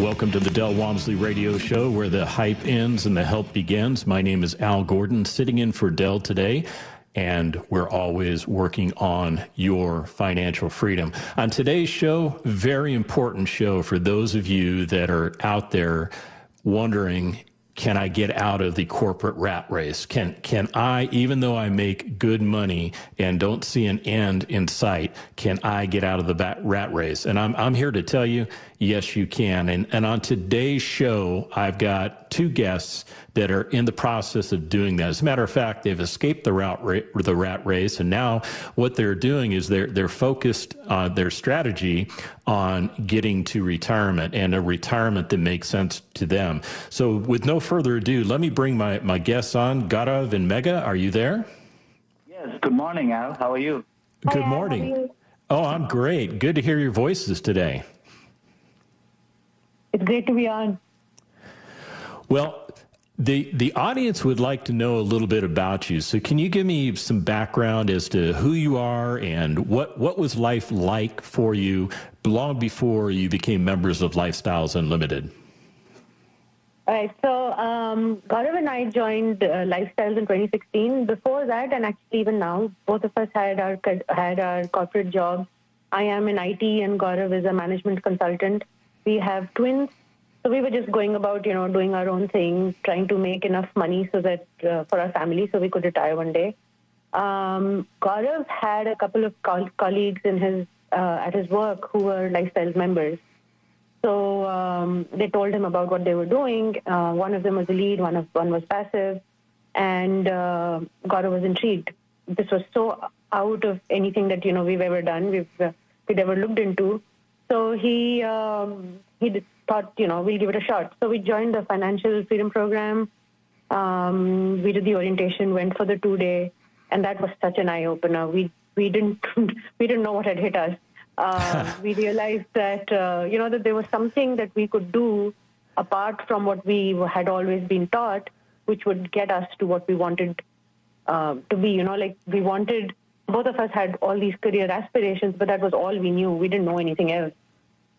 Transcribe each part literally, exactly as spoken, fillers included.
Welcome to the Del Walmsley Radio Show, where the hype ends and the help begins. My name is Al Gordon, sitting in for Del today, and we're always working on your financial freedom. On today's show, very important show for those of you that are out there wondering, can I get out of the corporate rat race? Can can I, even though I make good money and don't see an end in sight, can I get out of the bat rat race? And I'm I'm here to tell you, yes, you can. And and on today's show, I've got two guests that are in the process of doing that. As a matter of fact, they've escaped the route ra- the rat race, and now what they're doing is they're they're focused on their strategy on getting to retirement, and a retirement that makes sense to them. So with no further ado, let me bring my, my guests on. Gaurav and Megha, are you there? Yes, good morning, Al. How are you? Good Hi, morning. Al, how are you? Oh, I'm great. Good to hear your voices today. It's great to be on. Well, The the audience would like to know a little bit about you. So can you give me some background as to who you are and what, what was life like for you long before you became members of Lifestyles Unlimited? All right. So um, Gaurav and I joined uh, Lifestyles in twenty sixteen. Before that, and actually even now, both of us had our had our corporate jobs. I am in I T and Gaurav is a management consultant. We have twins. So we were just going about, you know, doing our own thing, trying to make enough money so that uh, for our family, so we could retire one day. Um, Gaurav had a couple of co- colleagues in his uh, at his work who were Lifestyles members. So um, they told him about what they were doing. Uh, one of them was a lead, one of one was passive, and uh, Gaurav was intrigued. This was so out of anything that you know we've ever done, we've uh, we'd ever looked into. So he um, he. Did, thought, you know, we'll give it a shot. So we joined the Financial Freedom Program. Um, we did the orientation, went for the two-day, and that was such an eye-opener. We we didn't we didn't know what had hit us. Uh, we realized that, uh, you know, that there was something that we could do apart from what we had always been taught, which would get us to what we wanted uh, to be. You know, like we wanted, both of us had all these career aspirations, but that was all we knew. We didn't know anything else.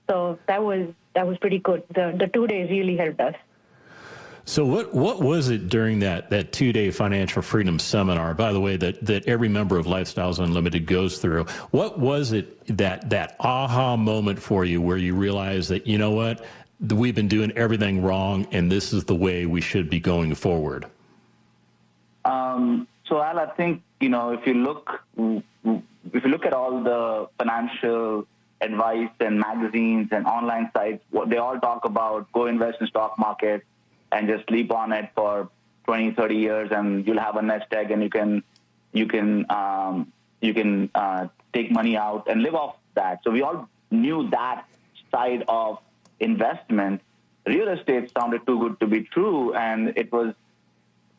So that was that was pretty good. The the two days really helped us. So what, what was it during that, that two-day financial freedom seminar, by the way, that, that every member of Lifestyles Unlimited goes through? What was it that that aha moment for you where you realized that, you know what, we've been doing everything wrong and this is the way we should be going forward? Um, so, Al, I think, you know, if you look, if you look at all the financial advice and magazines and online sites, they all talk about go invest in stock market and just sleep on it for twenty, thirty years and you'll have a nest egg and you can you can, um, you can uh, take money out and live off that. So we all knew that side of investment. Real estate sounded too good to be true, and it was,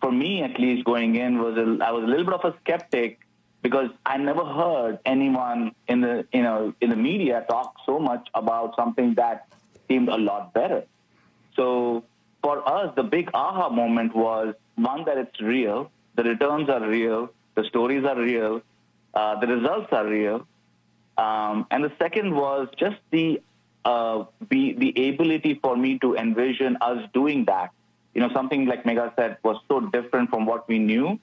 for me at least going in, was a, I was a little bit of a skeptic, because I never heard anyone in the you know in the media talk so much about something that seemed a lot better. So for us, the big aha moment was, one, that it's real, the returns are real, the stories are real, uh, the results are real. Um, and the second was just the, uh, the the ability for me to envision us doing that. You know, something like Megha said was so different from what we knew.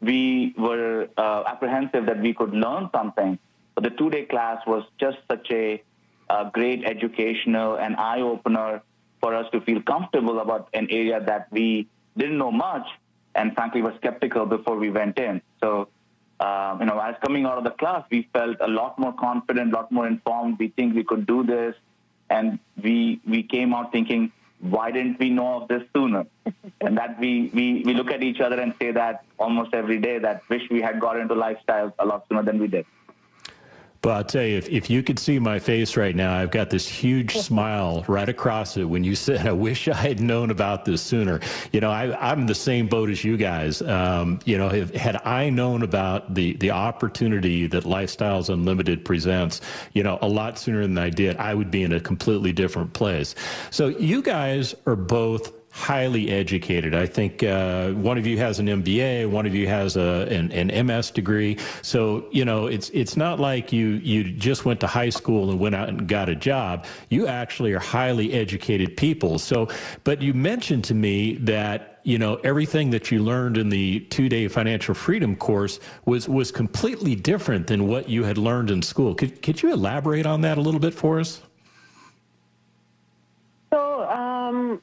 We were uh, apprehensive that we could learn something. But the two-day class was just such a uh, great educational and eye-opener for us to feel comfortable about an area that we didn't know much and frankly were skeptical before we went in. So, uh, you know, as coming out of the class, we felt a lot more confident, a lot more informed. We think we could do this. And we we came out thinking, why didn't we know of this sooner? And that we, we, we look at each other and say that almost every day, that wish we had got into Lifestyles a lot sooner than we did. But I'll tell you, if, if you could see my face right now, I've got this huge smile right across it when you said, I wish I had known about this sooner. You know, I, I'm the same boat as you guys. Um, you know, if, had I known about the, the opportunity that Lifestyles Unlimited presents, you know, a lot sooner than I did, I would be in a completely different place. So you guys are both highly educated. I think uh, one of you has an M B A, one of you has a an, an M S degree. So, you know, it's it's not like you you just went to high school and went out and got a job. You actually are highly educated people. So, but you mentioned to me that, you know, everything that you learned in the two-day financial freedom course was was completely different than what you had learned in school. Could could you elaborate on that a little bit for us? So, um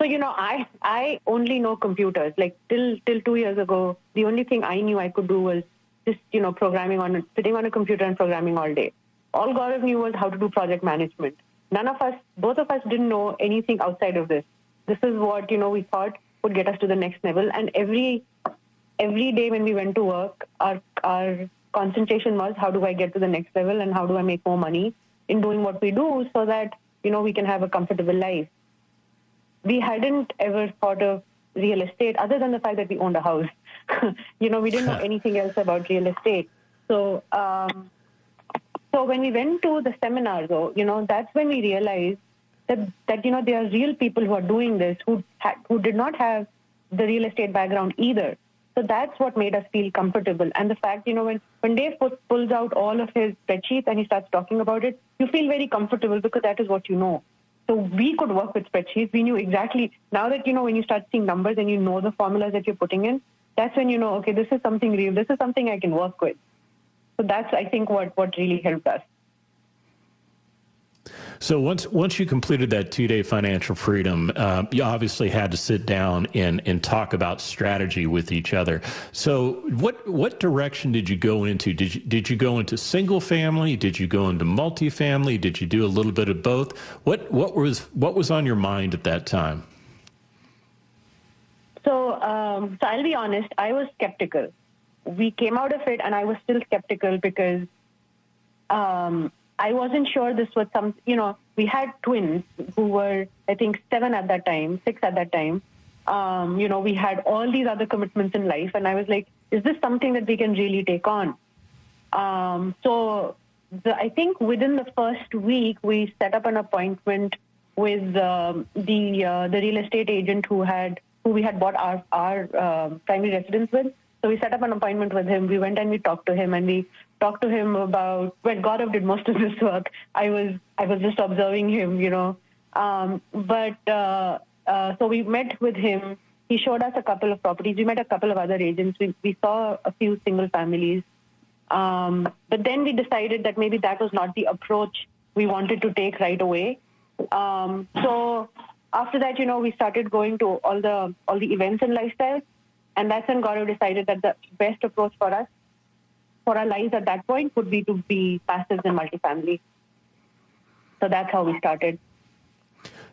So, you know, I I only know computers. Like till till two years ago, the only thing I knew I could do was just, you know, programming on, sitting on a computer and programming all day. All Gaurav knew was how to do project management. None of us, both of us didn't know anything outside of this. This is what, you know, we thought would get us to the next level. And every every day when we went to work, our our concentration was, how do I get to the next level and how do I make more money in doing what we do so that, you know, we can have a comfortable life. We hadn't ever thought of real estate other than the fact that we owned a house. You know, we didn't know anything else about real estate. So um, so when we went to the seminar, though, you know, that's when we realized that, that you know, there are real people who are doing this, who, ha- who did not have the real estate background either. So that's what made us feel comfortable. And the fact, you know, when, when Dave put, pulls out all of his spreadsheets and he starts talking about it, you feel very comfortable because that is what you know. So we could work with spreadsheets. We knew exactly. Now that, you know, when you start seeing numbers and you know the formulas that you're putting in, that's when you know, okay, this is something real. This is something I can work with. So that's, I think, what, what really helped us. So once once you completed that two-day financial freedom, uh, you obviously had to sit down and, and talk about strategy with each other. So what what direction did you go into? Did you, did you go into single family? Did you go into multifamily? Did you do a little bit of both? What what was what was on your mind at that time? So um, so I'll be honest, I was skeptical. We came out of it, and I was still skeptical because. Um, I wasn't sure this was some, you know, we had twins who were, I think, seven at that time, six at that time. Um, you know, we had all these other commitments in life. And I was like, is this something that we can really take on? Um, so the, I think within the first week, we set up an appointment with um, the uh, the real estate agent who had who we had bought our, our uh, primary residence with. So we set up an appointment with him. We went and we talked to him and we talked to him about, well, Gaurav did most of this work. I was I was just observing him, you know. Um, but uh, uh, so we met with him. He showed us a couple of properties. We met a couple of other agents. We, we saw a few single families. Um, but then we decided that maybe that was not the approach we wanted to take right away. Um, so after that, you know, we started going to all the all the events and lifestyles. And that's when Gaurav decided that the best approach for us, for our lives at that point, would be to be passives in multifamily. So that's how we started.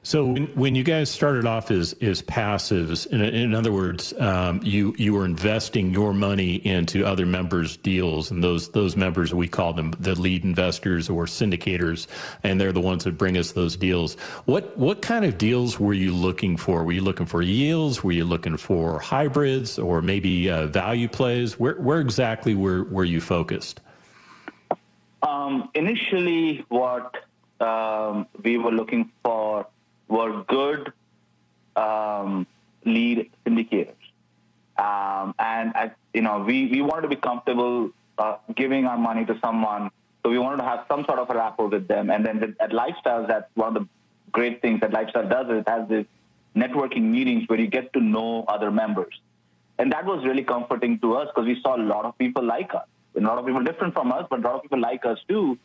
So when, when you guys started off as, as passives, in, in other words, um, you, you were investing your money into other members' deals, and those those members, we call them the lead investors or syndicators, and they're the ones that bring us those deals. What what kind of deals were you looking for? Were you looking for yields? Were you looking for hybrids or maybe uh, value plays? Where where exactly were, were you focused? Um, initially, what um, we were looking for were are good um, lead indicators. Um, and, I, you know, we, we wanted to be comfortable uh, giving our money to someone. So we wanted to have some sort of a rapport with them. And then at Lifestyles, that's one of the great things that Lifestyle does. It has this networking meetings where you get to know other members. And that was really comforting to us because we saw a lot of people like us. A lot of people different from us, but a lot of people like us too.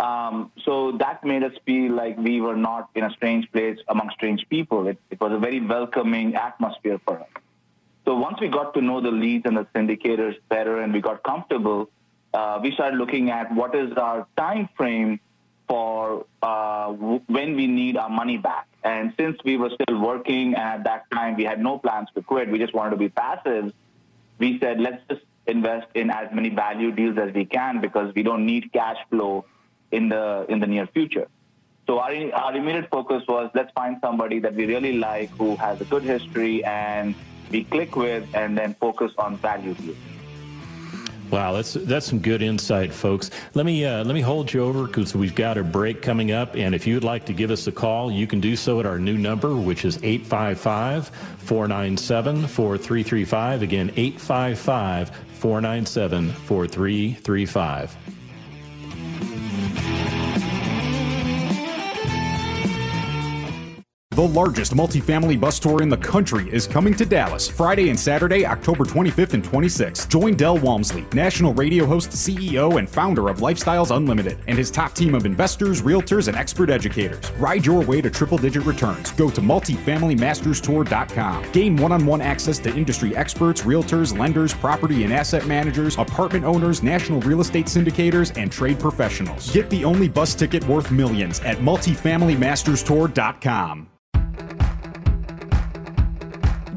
Um, so that made us feel like we were not in a strange place among strange people. It, it was a very welcoming atmosphere for us. So once we got to know the leads and the syndicators better and we got comfortable, uh, we started looking at what is our time frame for uh, w- when we need our money back. And since we were still working at that time, we had no plans to quit. We just wanted to be passive. We said, let's just invest in as many value deals as we can because we don't need cash flow in the in the near future. So our, our immediate focus was, let's find somebody that we really like who has a good history and we click with, and then focus on value deals. Wow, that's that's some good insight, folks. Let me uh, let me hold you over because we've got a break coming up. And if you'd like to give us a call, you can do so at our new number, which is eight five five, four nine seven, four three three five. Again, eight five five, four nine seven, four three three five. The largest multifamily bus tour in the country is coming to Dallas Friday and Saturday, October twenty-fifth and twenty-sixth. Join Del Walmsley, national radio host, C E O, and founder of Lifestyles Unlimited, and his top team of investors, realtors, and expert educators. Ride your way to triple-digit returns. Go to multifamily masters tour dot com. Gain one-on-one access to industry experts, realtors, lenders, property and asset managers, apartment owners, national real estate syndicators, and trade professionals. Get the only bus ticket worth millions at multifamily masters tour dot com.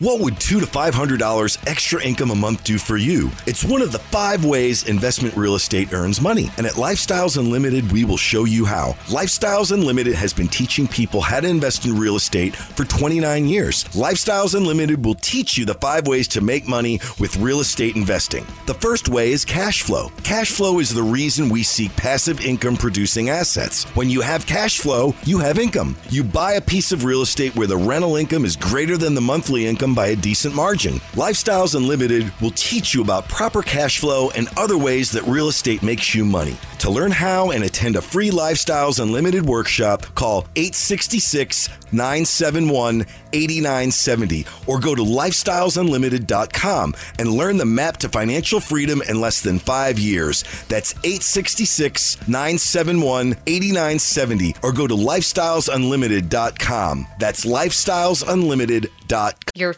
What would two hundred to five hundred dollars extra income a month do for you? It's one of the five ways investment real estate earns money. And at Lifestyles Unlimited, we will show you how. Lifestyles Unlimited has been teaching people how to invest in real estate for twenty-nine years. Lifestyles Unlimited will teach you the five ways to make money with real estate investing. The first way is cash flow. Cash flow is the reason we seek passive income producing assets. When you have cash flow, you have income. You buy a piece of real estate where the rental income is greater than the monthly income by a decent margin. Lifestyles Unlimited will teach you about proper cash flow and other ways that real estate makes you money. To learn how and attend a free Lifestyles Unlimited workshop, call eight six six, nine seven one, eight nine seven zero or go to lifestyles unlimited dot com and learn the map to financial freedom in less than five years. That's eight six six, nine seven one, eight nine seven zero or go to lifestyles unlimited dot com. That's lifestyles unlimited dot com. Your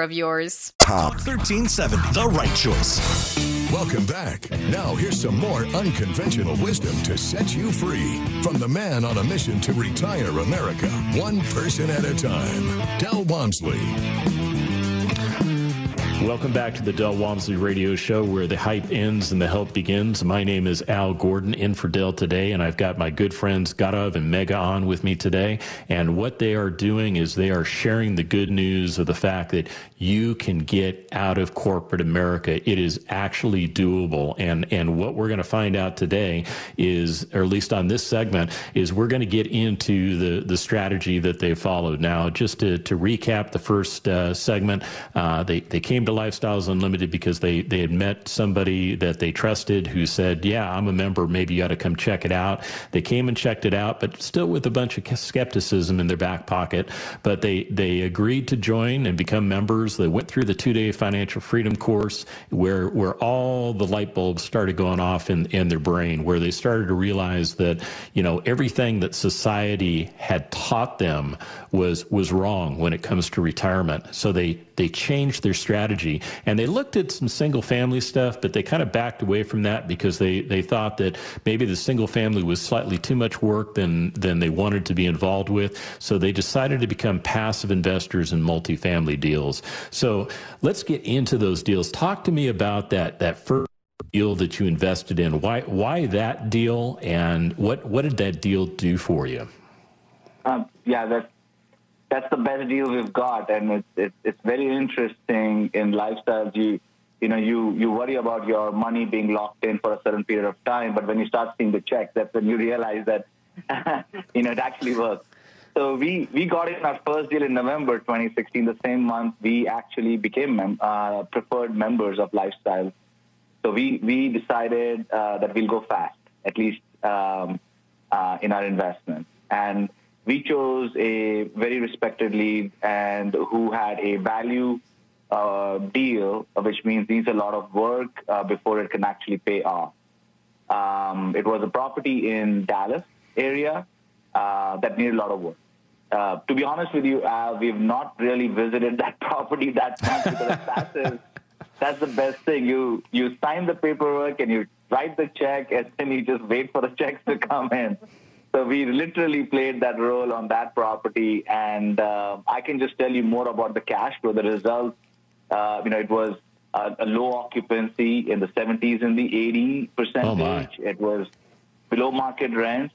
of yours. Talk thirteen seventy, the right choice. Welcome back. Now here's some more unconventional wisdom to set you free from the man on a mission to retire America, one person at a time, Del Walmsley. Welcome back to the Del Walmsley Radio Show, where the hype ends and the help begins. My name is Al Gordon, in for Del today, and I've got my good friends Gaurav and Megha on with me today. And what they are doing is they are sharing the good news of the fact that you can get out of corporate America. It is actually doable. And, and what we're going to find out today is, or at least on this segment, is we're going to get into the, the strategy that they followed. Now, just to, to recap the first uh, segment, uh, they, they came to Lifestyles Unlimited because they, they had met somebody that they trusted who said, yeah, I'm a member. Maybe you got to come check it out. They came and checked it out, but still with a bunch of skepticism in their back pocket. But they, they agreed to join and become members. They went through the two-day financial freedom course where, where all the light bulbs started going off in, in their brain, where they started to realize that, you know, everything that society had taught them was, was wrong when it comes to retirement. So they, they changed their strategy, and they looked at some single family stuff, but they kind of backed away from that because they, they thought that maybe the single family was slightly too much work than, than they wanted to be involved with. So they decided to become passive investors in multifamily deals. So let's get into those deals. Talk to me about that, that first deal that you invested in. Why, why that deal, and what, what did that deal do for you? Um, yeah, that's, That's the better deal we've got, and it's it's, it's very interesting in lifestyles. You you know you, you worry about your money being locked in for a certain period of time, but when you start seeing the checks, that's when you realize that you know it actually works. So we we got in our first deal in November twenty sixteen. The same month we actually became mem- uh, preferred members of Lifestyles. So we we decided uh, that we'll go fast, at least um, uh, in our investments. And we chose a very respected lead and who had a value uh, deal, which means needs a lot of work uh, before it can actually pay off. Um, it was a property in Dallas area uh, that needed a lot of work. Uh, to be honest with you, uh, we've not really visited that property that much because that is, that's the best thing. You you sign the paperwork and you write the check, and then you just wait for the checks to come in. So we literally played that role on that property, and uh, I can just tell you more about the cash flow. The results, uh, you know, it was a, a low occupancy in the seventies and the eighty percentage. Oh, it was below market rent.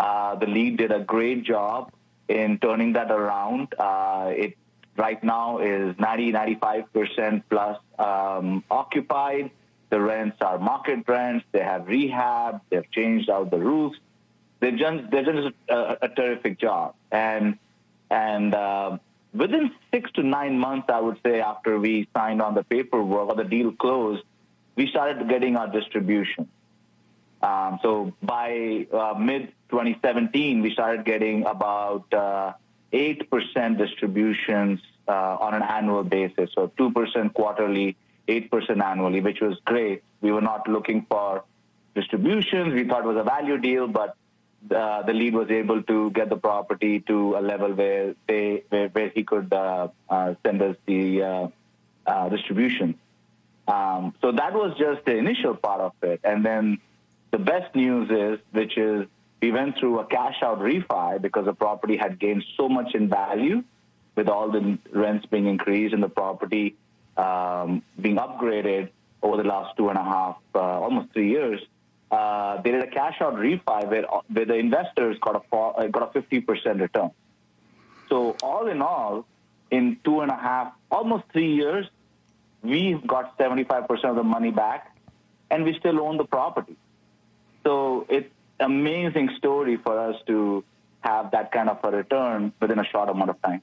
Uh, the lead did a great job in turning that around. Uh, it right now is ninety, ninety-five percent plus um, occupied. The rents are market rents. They have rehab. They've changed out the roofs. They've done, they've done a, a terrific job. And and uh, within six to nine months, I would say, after we signed on the paperwork or the deal closed, we started getting our distribution. Um, so by uh, mid twenty seventeen, we started getting about uh, eight percent distributions uh, on an annual basis. So two percent quarterly, eight percent annually, which was great. We were not looking for distributions. We thought it was a value deal, but Uh, the lead was able to get the property to a level where they where, where he could uh, uh, send us the uh, uh, distribution. Um, so that was just the initial part of it. And then the best news is, which is we went through a cash-out refi because the property had gained so much in value with all the rents being increased and the property um, being upgraded over the last two and a half, uh, almost three years. Uh, they did a cash-out refi where, where the investors got a got a fifty percent return. So all in all, in two and a half, almost three years, we've got seventy-five percent of the money back, and we still own the property. So it's an amazing story for us to have that kind of a return within a short amount of time.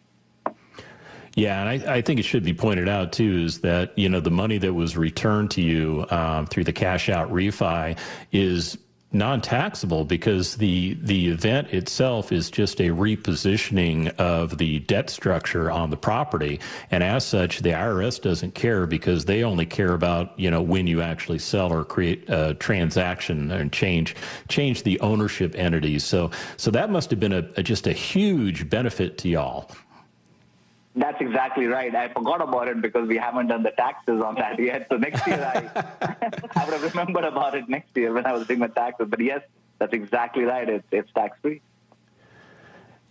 Yeah, and I, I think it should be pointed out, too, is that, you know, the money that was returned to you um, through the cash-out refi is non-taxable because the the event itself is just a repositioning of the debt structure on the property, and as such the I R S doesn't care because they only care about, you know, when you actually sell or create a transaction and change change the ownership entities. So so that must have been a, a just a huge benefit to y'all. That's exactly right. I forgot about it because we haven't done the taxes on that yet. So next year, I, I would have remembered about it next year when I was doing my taxes. But yes, that's exactly right. It's, it's tax-free.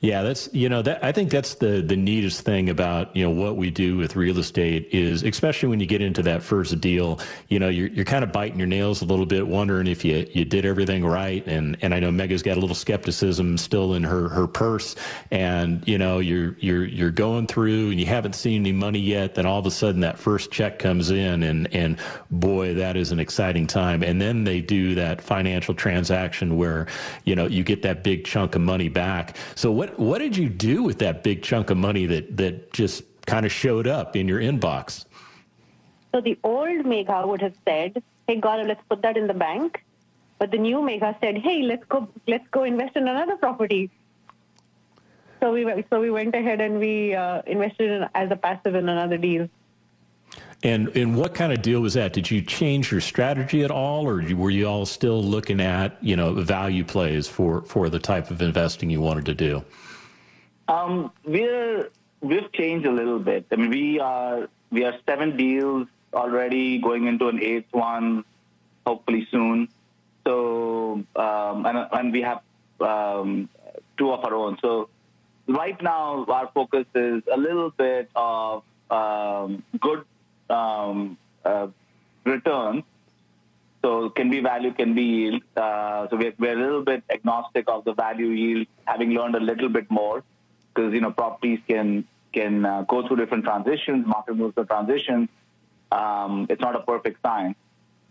Yeah, that's, you know, that I think that's the, the neatest thing about, you know, what we do with real estate is, especially when you get into that first deal, you know, you're, you're kind of biting your nails a little bit, wondering if you, you did everything right. And, and I know Megha's got a little skepticism still in her, her purse, and, you know, you're, you're, you're going through and you haven't seen any money yet. Then all of a sudden that first check comes in, and, and boy, that is an exciting time. And then they do that financial transaction where, you know, you get that big chunk of money back. So what, What did you do with that big chunk of money that, that just kind of showed up in your inbox? So the old Megha would have said, hey, Gaurav, let's put that in the bank. But the new Megha said, hey, let's go let's go invest in another property. So we so we went ahead and we uh, invested in, as a passive in another deal. And and what kind of deal was that? Did you change your strategy at all, or were you all still looking at, you know, value plays for, for the type of investing you wanted to do? Um, we're we've changed a little bit. I mean, we are we are seven deals already, going into an eighth one, hopefully soon. So um, and and we have um, two of our own. So right now, our focus is a little bit of um, good. Um, uh, return, so can be value, can be yield. Uh, so we're, we're a little bit agnostic of the value yield, having learned a little bit more, because you know properties can can uh, go through different transitions, market moves or transitions. Um, it's not a perfect science.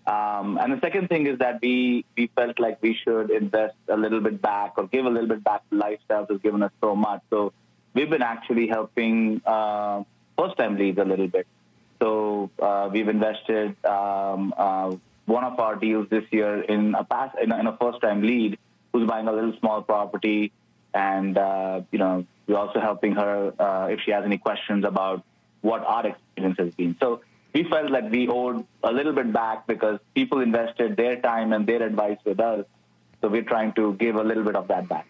Um, and the second thing is that we we felt like we should invest a little bit back or give a little bit back to Lifestyles, has given us so much. So we've been actually helping uh, first-time leads a little bit. So uh, we've invested um, uh, one of our deals this year in a pass in a, in a first-time lead who's buying a little small property, and uh, you know we're also helping her uh, if she has any questions about what our experience has been. So we felt that we owed a little bit back because people invested their time and their advice with us. So we're trying to give a little bit of that back.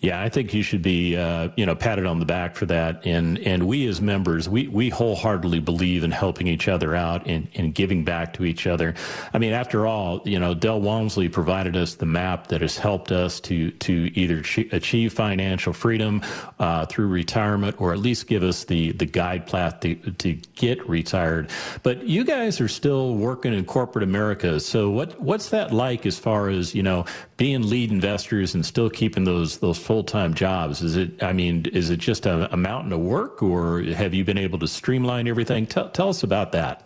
Yeah, I think you should be, uh, you know, patted on the back for that. And and we as members, we, we wholeheartedly believe in helping each other out and, and giving back to each other. I mean, after all, you know, Del Walmsley provided us the map that has helped us to to either achieve financial freedom uh, through retirement, or at least give us the, the guide path to, to get retired. But you guys are still working in corporate America. So what what's that like as far as, you know, being lead investors and still keeping those those full-time jobs? Is it, I mean, is it just a, a mountain of work, or have you been able to streamline everything? Tell, tell us about that.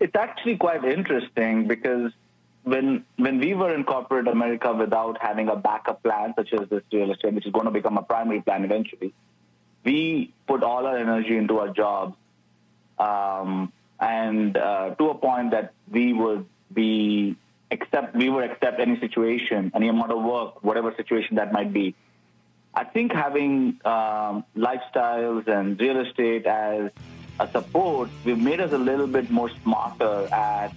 It's actually quite interesting because when when we were in corporate America without having a backup plan, such as this real estate, which is going to become a primary plan eventually, we put all our energy into our jobs um, and uh, to a point that we would be Except we would accept any situation, any amount of work, whatever situation that might be. I think having um, Lifestyles and real estate as a support, we've made us a little bit more smarter at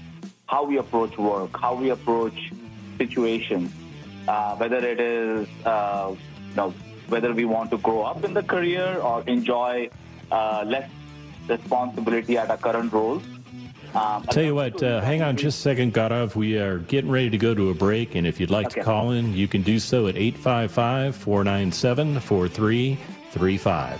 how we approach work, how we approach situations, uh, whether it is, uh, you know, whether we want to grow up in the career or enjoy uh, less responsibility at our current roles. Um, Tell you what, uh, hang on just a second, Gaurav. We are getting ready to go to a break, and if you'd like okay. to call in, you can do so at eight five five, four nine seven, four three three five.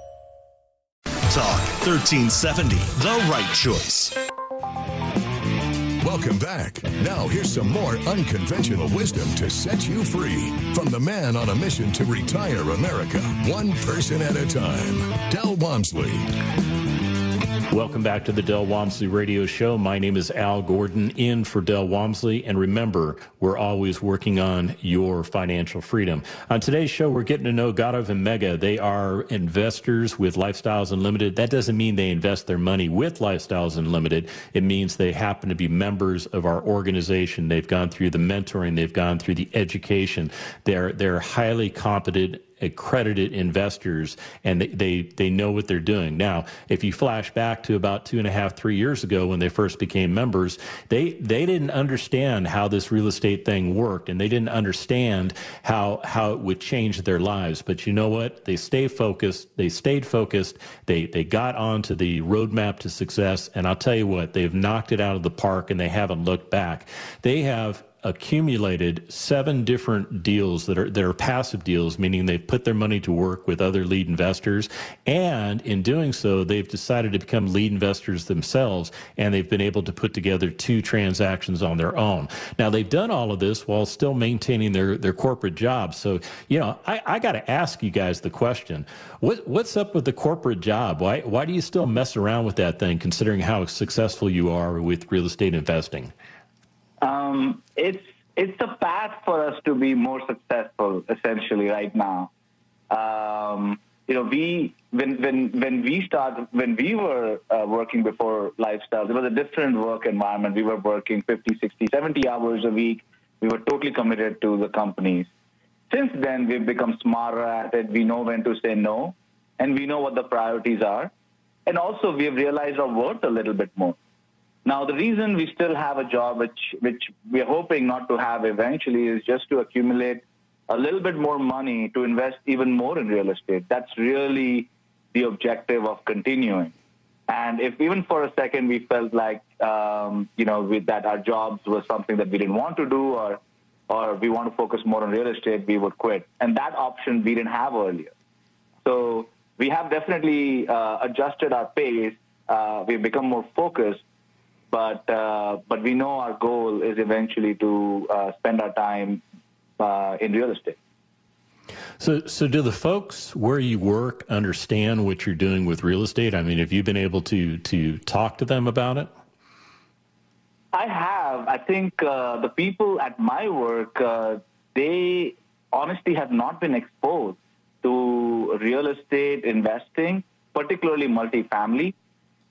Talk thirteen seventy, the right choice. Welcome back. Now here's some more unconventional wisdom to set you free from the man on a mission to retire America, one person at a time, Del Walmsley. Welcome back to the Del Walmsley Radio Show. My name is Al Gordon, in for Del Walmsley. And remember, we're always working on your financial freedom. On today's show, we're getting to know Gaurav and Megha. They are investors with Lifestyles Unlimited. That doesn't mean they invest their money with Lifestyles Unlimited. It means they happen to be members of our organization. They've gone through the mentoring. They've gone through the education. They're, they're highly competent, accredited investors, and they, they they know what they're doing. Now, if you flash back to about two and a half, three years ago when they first became members, they they didn't understand how this real estate thing worked, and they didn't understand how how it would change their lives. But you know what? They stay focused. They stayed focused. They they got onto the roadmap to success, and I'll tell you what, they've knocked it out of the park, and they haven't looked back. They have accumulated seven different deals that are that are passive deals, meaning they've put their money to work with other lead investors. And in doing so, they've decided to become lead investors themselves, and they've been able to put together two transactions on their own. Now, they've done all of this while still maintaining their, their corporate jobs. So, you know, I, I got to ask you guys the question, what what's up with the corporate job? Why, why do you still mess around with that thing, considering how successful you are with real estate investing? Um, it's it's the path for us to be more successful, essentially, right now. Um, you know, we when when when we started when we were uh, working before Lifestyles, it was a different work environment. We were working fifty, sixty, seventy hours a week. We were totally committed to the companies. Since then, we've become smarter at it. We know when to say no, and we know what the priorities are. And also, we have realized our worth a little bit more. Now, the reason we still have a job, which which we're hoping not to have eventually, is just to accumulate a little bit more money to invest even more in real estate. That's really the objective of continuing. And if even for a second we felt like, um, you know, with that our jobs was something that we didn't want to do, or or we want to focus more on real estate, we would quit. And that option we didn't have earlier. So we have definitely uh, adjusted our pace. Uh, we've become more focused. But uh, but we know our goal is eventually to uh, spend our time uh, in real estate. So so do the folks where you work understand what you're doing with real estate? I mean, have you been able to to talk to them about it? I have. I think uh, the people at my work, uh, they honestly have not been exposed to real estate investing, particularly multifamily.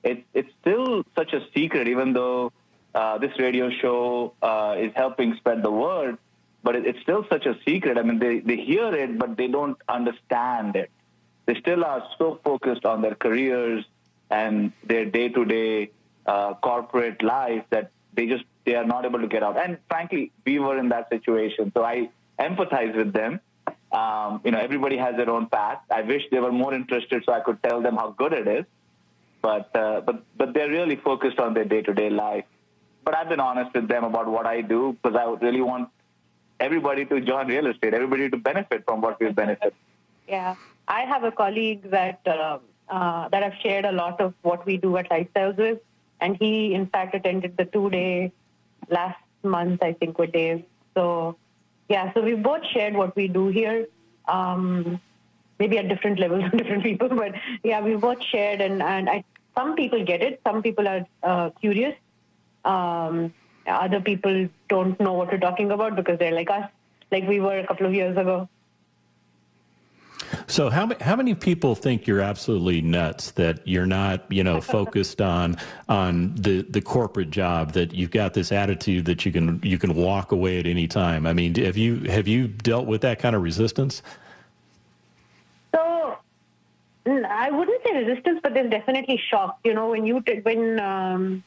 It's it's still such a secret, even though uh, this radio show uh, is helping spread the word, but it, it's still such a secret. I mean, they, they hear it, but they don't understand it. They still are so focused on their careers and their day-to-day uh, corporate life that they just they are not able to get out. And frankly, we were in that situation, so I empathize with them. Um, you know, everybody has their own path. I wish they were more interested so I could tell them how good it is. But uh, but but they're really focused on their day-to-day life. But I've been honest with them about what I do because I would really want everybody to join real estate, everybody to benefit from what we've benefited. Yeah, I have a colleague that uh, uh, that I've shared a lot of what we do at Lifestyles with, and he in fact attended the two-day last month, I think, with Dave. So yeah, so we've both shared what we do here. Um, Maybe at different levels of different people, but yeah, we both shared, and and I, some people get it, some people are uh, curious, um, other people don't know what we're talking about because they're like us, like we were a couple of years ago. So how how many people think you're absolutely nuts that you're not, you know, focused on on the, the corporate job, that you've got this attitude that you can you can walk away at any time? I mean, have you have you dealt with that kind of resistance? So I wouldn't say resistance, but they're definitely shocked. You know, when you t- when um,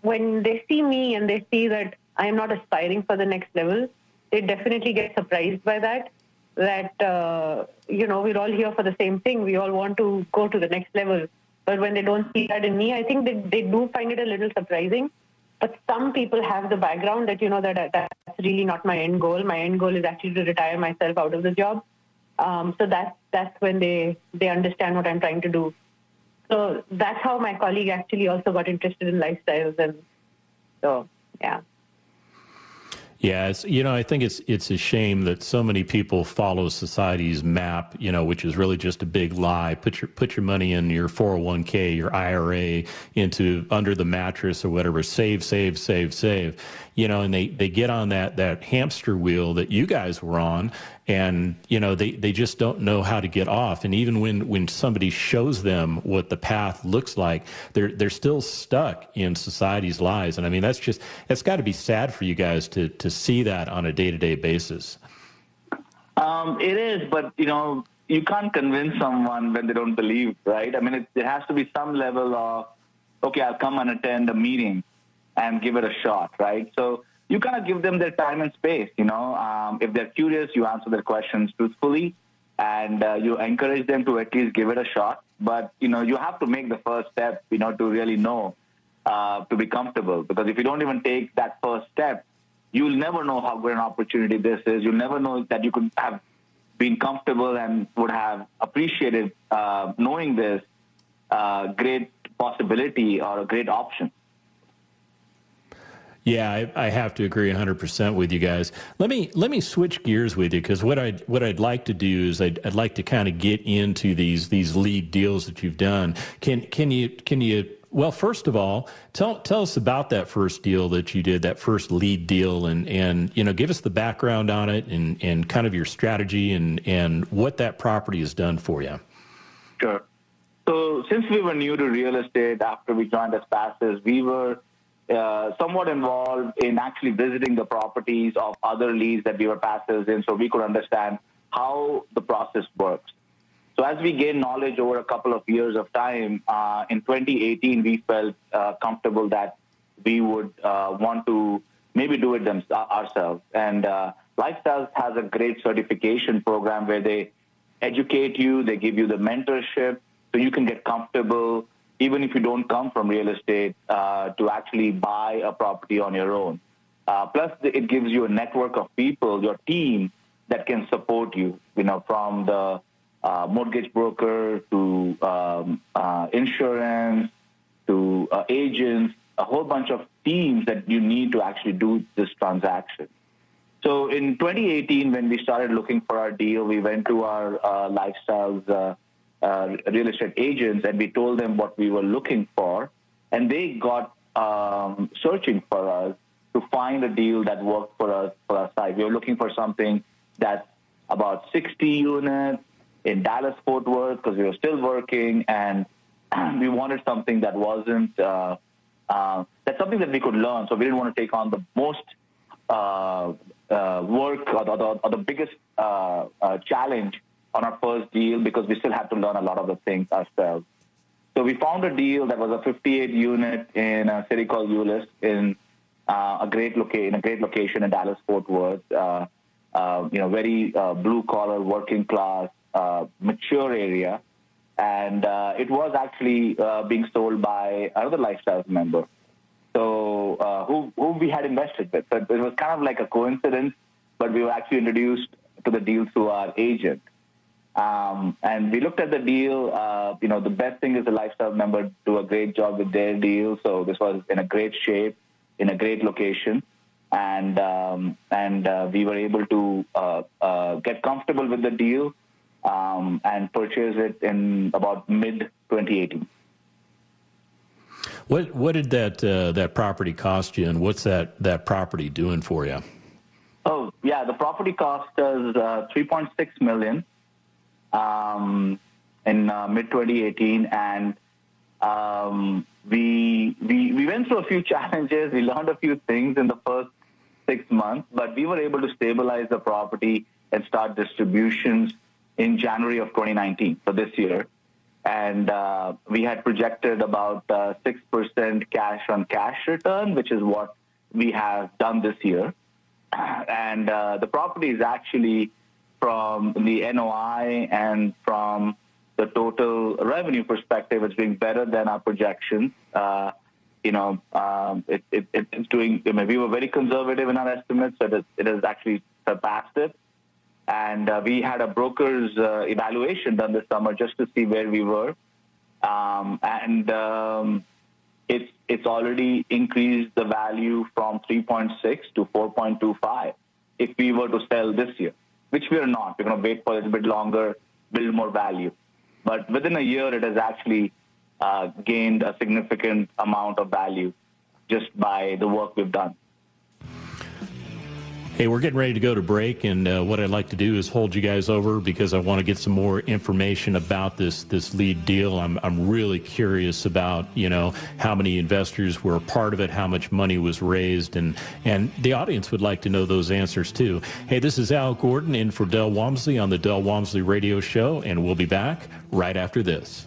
when they see me and they see that I am not aspiring for the next level, they definitely get surprised by that. That uh, you know, we're all here for the same thing. We all want to go to the next level. But when they don't see that in me, I think they they do find it a little surprising. But some people have the background that, you know, that that's really not my end goal. My end goal is actually to retire myself out of the job. Um, so that's that's when they, they understand what I'm trying to do. So that's how my colleague actually also got interested in Lifestyles, and so yeah. Yeah, it's, you know, I think it's it's a shame that so many people follow society's map, you know, which is really just a big lie. Put your put your money in your four oh one k, your I R A, into under the mattress or whatever. Save, save, save, save. You know, and they, they get on that that hamster wheel that you guys were on, and you know they, they just don't know how to get off. And even when when somebody shows them what the path looks like, they're they're still stuck in society's lies. And I mean, that's just that's got to be sad for you guys to to. see that on a day-to-day basis. Um, it is, but you know, you can't convince someone when they don't believe, right? I mean, it, there has to be some level of, okay, I'll come and attend a meeting and give it a shot, right? So you kind of give them their time and space, you know. Um, if they're curious, you answer their questions truthfully, and uh, you encourage them to at least give it a shot. But you know, you have to make the first step, you know, to really know, uh, to be comfortable. Because if you don't even take that first step, you'll never know how good an opportunity this is. You'll never know that you could have been comfortable and would have appreciated uh, knowing this uh, great possibility or a great option. Yeah, I, I have to agree one hundred percent with you guys. Let me let me switch gears with you, because what I what I'd like to do is I'd, I'd like to kind of get into these these lead deals that you've done. Can can you can you well first of all tell tell us about that first deal that you did, that first lead deal, and and you know give us the background on it and and kind of your strategy and and what that property has done for you. Sure. So since we were new to real estate after we joined as pastors, we were Uh, somewhat involved in actually visiting the properties of other leads that we were pastors in, so we could understand how the process works. So as we gained knowledge over a couple of years of time, uh, in twenty eighteen, we felt uh, comfortable that we would uh, want to maybe do it them- ourselves. And uh, Lifestyles has a great certification program where they educate you, they give you the mentorship, so you can get comfortable even if you don't come from real estate, uh, to actually buy a property on your own. Uh, plus, it gives you a network of people, your team, that can support you, you know, from the uh, mortgage broker to um, uh, insurance to uh, agents, a whole bunch of teams that you need to actually do this transaction. So in twenty eighteen, when we started looking for our deal, we went to our uh, Lifestyles uh Uh, real estate agents, and we told them what we were looking for, and they got um, searching for us to find a deal that worked for us for our site. We were looking for something that's about sixty units in Dallas, Fort Worth, because we were still working, and we wanted something that wasn't uh, uh, that's something that we could learn. So we didn't want to take on the most uh, uh, work or the, or the biggest uh, uh, challenge on our first deal, because we still had to learn a lot of the things ourselves. So we found a deal that was a fifty-eight unit in a city called Euless, in uh, a great location, in a great location in Dallas, Fort Worth. Uh, uh, you know, very uh, blue collar, working class, uh, mature area, and uh, it was actually uh, being sold by another Lifestyles member, so uh, who who we had invested with. So it was kind of like a coincidence, but we were actually introduced to the deal through our agent. Um, and we looked at the deal. Uh, you know, the best thing is the Lifestyle member do a great job with their deal. So this was in a great shape, in a great location, and um, and uh, we were able to uh, uh, get comfortable with the deal um, and purchase it in about mid twenty eighteen. What what did that uh, that property cost you, and what's that, that property doing for you? Oh yeah, the property cost us uh, three point six million dollars. Um, in uh, mid twenty eighteen, and um, we, we we went through a few challenges. We learned a few things in the first six months, but we were able to stabilize the property and start distributions in January of twenty nineteen, so this year. And uh, we had projected about uh, six percent cash on cash return, which is what we have done this year. And uh, the property is actually, from the N O I and from the total revenue perspective, it's doing better than our projections. Uh, you know, um, it, it, it's doing. I mean, we were very conservative in our estimates, so it has, it has actually surpassed it. And uh, we had a broker's uh, evaluation done this summer just to see where we were, um, and um, it's it's already increased the value from three point six to four point two five if we were to sell this year, which we are not. We're going to wait for a little bit longer, build more value. But within a year, it has actually uh, gained a significant amount of value just by the work we've done. Hey, we're getting ready to go to break, and uh, what I'd like to do is hold you guys over because I want to get some more information about this this lead deal. I'm I'm really curious about, you know, how many investors were a part of it, how much money was raised, and, and the audience would like to know those answers too. Hey, this is Al Gordon in for Del Walmsley on the Del Walmsley Radio Show, and we'll be back right after this.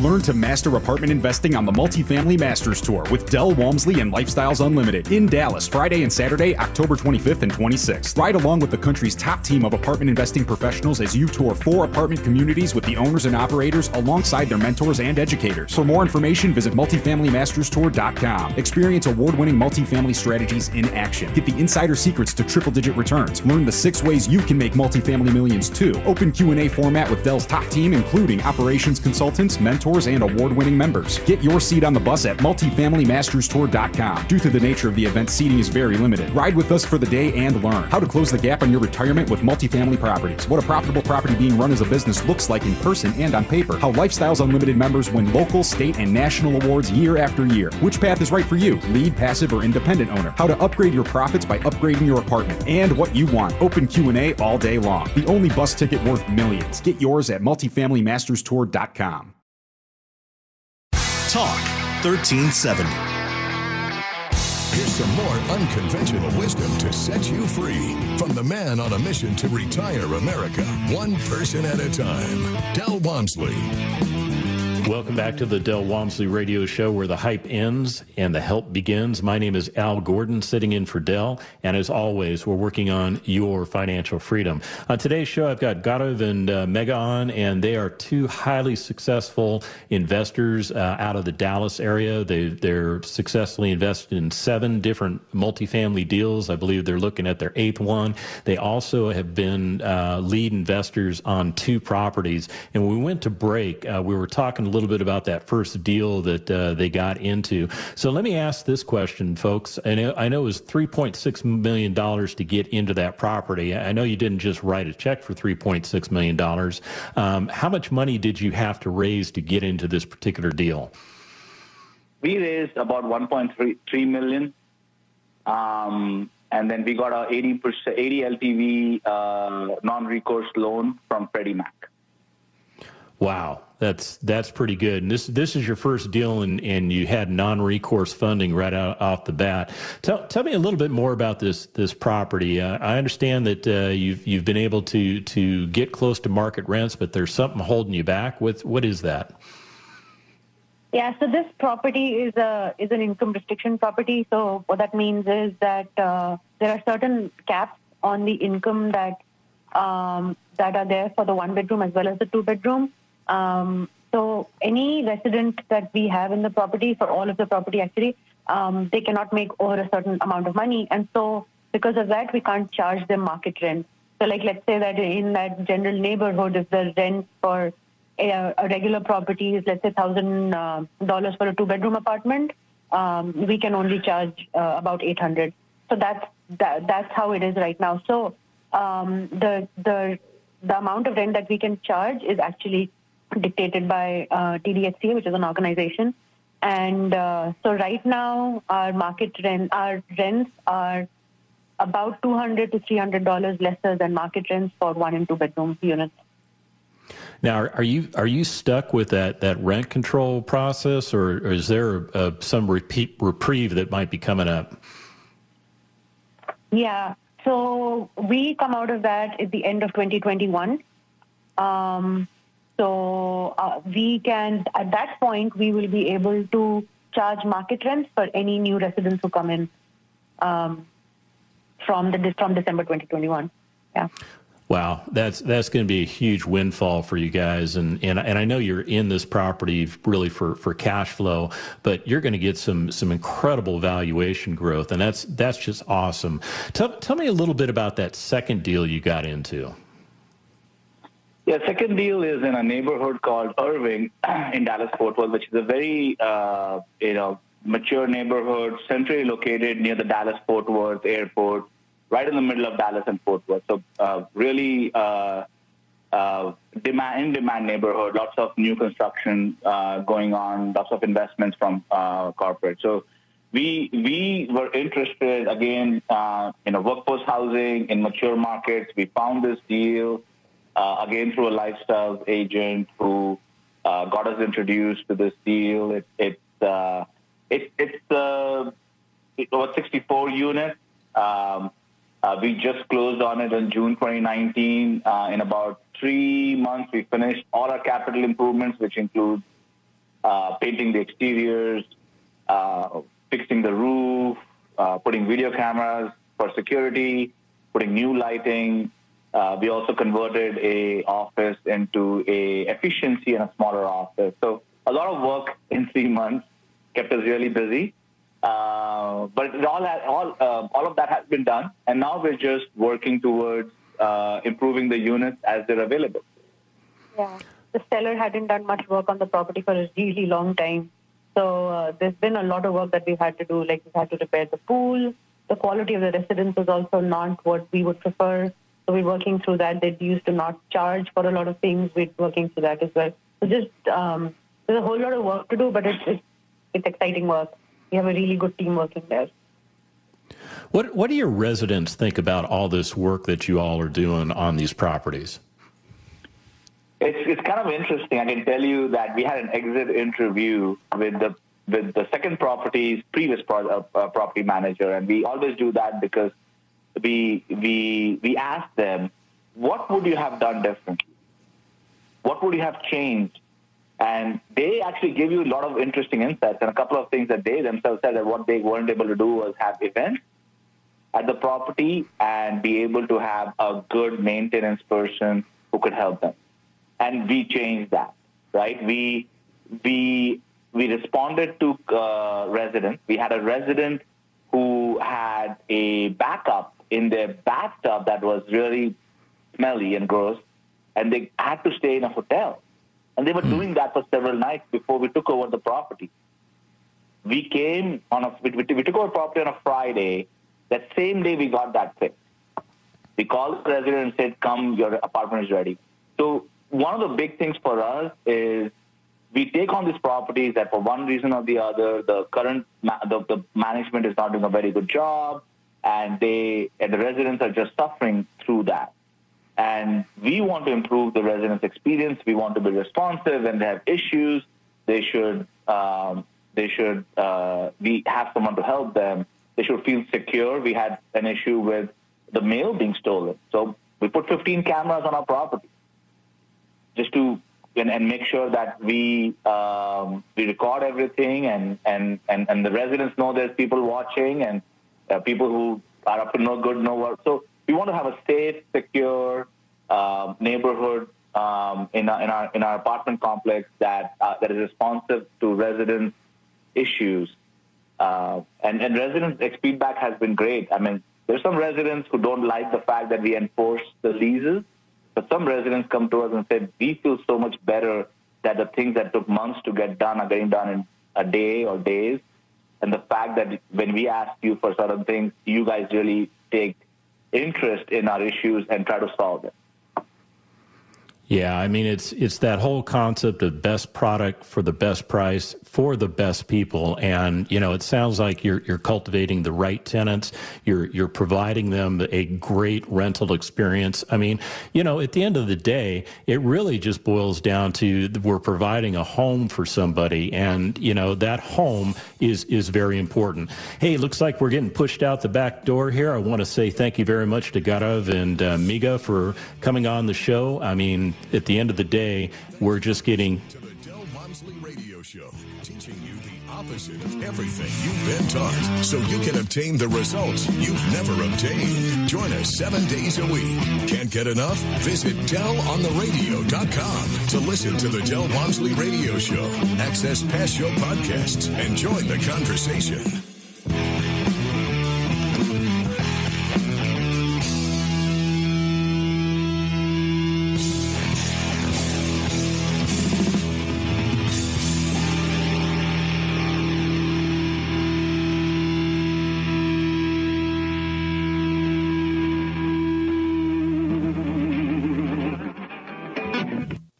Learn to master apartment investing on the Multifamily Masters Tour with Del Walmsley and Lifestyles Unlimited in Dallas, Friday and Saturday, October twenty-fifth and twenty-sixth. Ride along with the country's top team of apartment investing professionals as you tour four apartment communities with the owners and operators alongside their mentors and educators. For more information, visit multifamily masters tour dot com. Experience award-winning multifamily strategies in action. Get the insider secrets to triple-digit returns. Learn the six ways you can make multifamily millions too. Open Q and A format with Del's top team, including operations consultants, mentors, and award-winning members. Get your seat on the bus at multifamily masters tour dot com. Due to the nature of the event, seating is very limited. Ride with us for the day and learn how to close the gap on your retirement with multifamily properties, what a profitable property being run as a business looks like in person and on paper, how Lifestyles Unlimited members win local, state, and national awards year after year, which path is right for you, lead, passive, or independent owner, how to upgrade your profits by upgrading your apartment, and what you want. Open Q and A all day long. The only bus ticket worth millions. Get yours at multifamily masters tour dot com. Talk thirteen seventy. Here's some more unconventional wisdom to set you free from the man on a mission to retire America, one person at a time, Del Walmsley. Welcome back to the Del Walmsley Radio Show, where the hype ends and the help begins. My name is Al Gordon, sitting in for Del, and as always, we're working on your financial freedom. On today's show, I've got Gaurav and uh, Megha on, and they are two highly successful investors uh, out of the Dallas area. They, they're successfully invested in seven different multifamily deals. I believe they're looking at their eighth one. They also have been uh, lead investors on two properties. And when we went to break, uh, we were talking a little little bit about that first deal that uh, they got into. So let me ask this question, folks. I know, I know it was three point six million dollars to get into that property. I know you didn't just write a check for three point six million dollars. Um, how much money did you have to raise to get into this particular deal? We raised about one point three million dollars. Um, and then we got our eighty percent, eighty L T V uh, non-recourse loan from Freddie Mac. Wow. That's that's pretty good. And this this is your first deal, and, and you had non-recourse funding right out, off the bat. Tell tell me a little bit more about this this property. Uh, I understand that uh, you've you've been able to to get close to market rents, but there's something holding you back. What what is that? Yeah, so this property is a is an income restriction property. So what that means is that uh, there are certain caps on the income that um, that are there for the one bedroom as well as the two bedroom. Um, so any resident that we have in the property, for all of the property actually, um, they cannot make over a certain amount of money. And so because of that, we can't charge them market rent. So like, let's say that in that general neighborhood, if the rent for a, a regular property is, let's say, one thousand dollars for a two-bedroom apartment, um, we can only charge uh, about eight hundred dollars. So that's, that, that's how it is right now. So um, the, the, the amount of rent that we can charge is actually dictated by uh, T D H C, which is an organization. And uh, so right now, our market rent, our rents are about two hundred to three hundred dollars lesser than market rents for one and two bedroom units. Now, are, are you are you stuck with that, that rent control process, or, or is there uh, some repeat, reprieve that might be coming up? Yeah, so we come out of that at the end of twenty twenty-one. Um So uh, we can, at that point, we will be able to charge market rents for any new residents who come in um, from the from December twenty twenty-one. Yeah. Wow, that's that's going to be a huge windfall for you guys, and and and I know you're in this property really for, for cash flow, but you're going to get some some incredible valuation growth, and that's that's just awesome. Tell tell me a little bit about that second deal you got into. Yeah, second deal is in a neighborhood called Irving in Dallas-Fort Worth, which is a very, uh, you know, mature neighborhood, centrally located near the Dallas-Fort Worth airport, right in the middle of Dallas and Fort Worth. So uh, really uh, uh, demand in demand neighborhood, lots of new construction uh, going on, lots of investments from uh, corporate. So we we were interested again uh, in a workforce housing in mature markets. We found this deal uh, again through a Lifestyles agent who uh, got us introduced to this deal. It, it, uh, it, it's uh, it was sixty-four units. Um, Uh, we just closed on it in June twenty nineteen. Uh, in about three months, we finished all our capital improvements, which include uh, painting the exteriors, uh, fixing the roof, uh, putting video cameras for security, putting new lighting. Uh, we also converted a office into a efficiency and a smaller office. So a lot of work in three months kept us really busy. Uh, but it all, has, all, uh, all of that has been done, and now we're just working towards uh, improving the units as they're available. Yeah, the seller hadn't done much work on the property for a really long time, so uh, there's been a lot of work that we've had to do. Like we've had to repair the pool. The quality of the residence is also not what we would prefer, so we're working through that. They used to not charge for a lot of things. We're working through that as well. So just um, there's a whole lot of work to do, but it's it's, it's exciting work. We have a really good team working there. What What do your residents think about all this work that you all are doing on these properties? It's it's kind of interesting. I can tell you that we had an exit interview with the with the second property's previous pro, uh, property manager, and we always do that because we we we ask them, what would you have done differently? What would you have changed? And they actually give you a lot of interesting insights, and a couple of things that they themselves said that what they weren't able to do was have events at the property and be able to have a good maintenance person who could help them. And we changed that, right? We we we responded to uh, residents. We had a resident who had a backup in their bathtub that was really smelly and gross, and they had to stay in a hotel. And they were doing that for several nights before we took over the property. We came on a, we, we took over property on a Friday. That same day we got that fixed. We called the resident and said, come, your apartment is ready. So one of the big things for us is we take on these properties that for one reason or the other, the current, ma- the, the management is not doing a very good job, and they, and the residents are just suffering through that. And we want to improve the residents' experience. We want to be responsive, and they have issues. They should um, they should uh, be have someone to help them. They should feel secure. We had an issue with the mail being stolen, so we put fifteen cameras on our property just to and, and make sure that we um, we record everything, and, and, and, and the residents know there's people watching, and uh, people who are up to no good, no work. So we want to have a safe, secure uh, neighborhood um, in, our, in our in our apartment complex that uh, that is responsive to residents' issues. Uh, and and residents' feedback has been great. I mean, there's some residents who don't like the fact that we enforce the leases, but some residents come to us and say, we feel so much better that the things that took months to get done are getting done in a day or days. And the fact that when we ask you for certain things, you guys really take interest in our issues and try to solve it. Yeah, I mean, it's it's that whole concept of best product for the best price for the best people. And, you know, it sounds like you're you're cultivating the right tenants. You're you're providing them a great rental experience. I mean, you know, at the end of the day, it really just boils down to we're providing a home for somebody. And, you know, that home is is very important. Hey, looks like we're getting pushed out the back door here. I want to say thank you very much to Gaurav and uh, Megha for coming on the show. I mean, at the end of the day, we're just getting to the Del Walmsley Radio Show, teaching you the opposite of everything you've been taught, so you can obtain the results you've never obtained. Join us seven days a week. Can't get enough? Visit Del On The Radio dot com to listen to the Del Walmsley Radio Show, access past show podcasts, and join the conversation.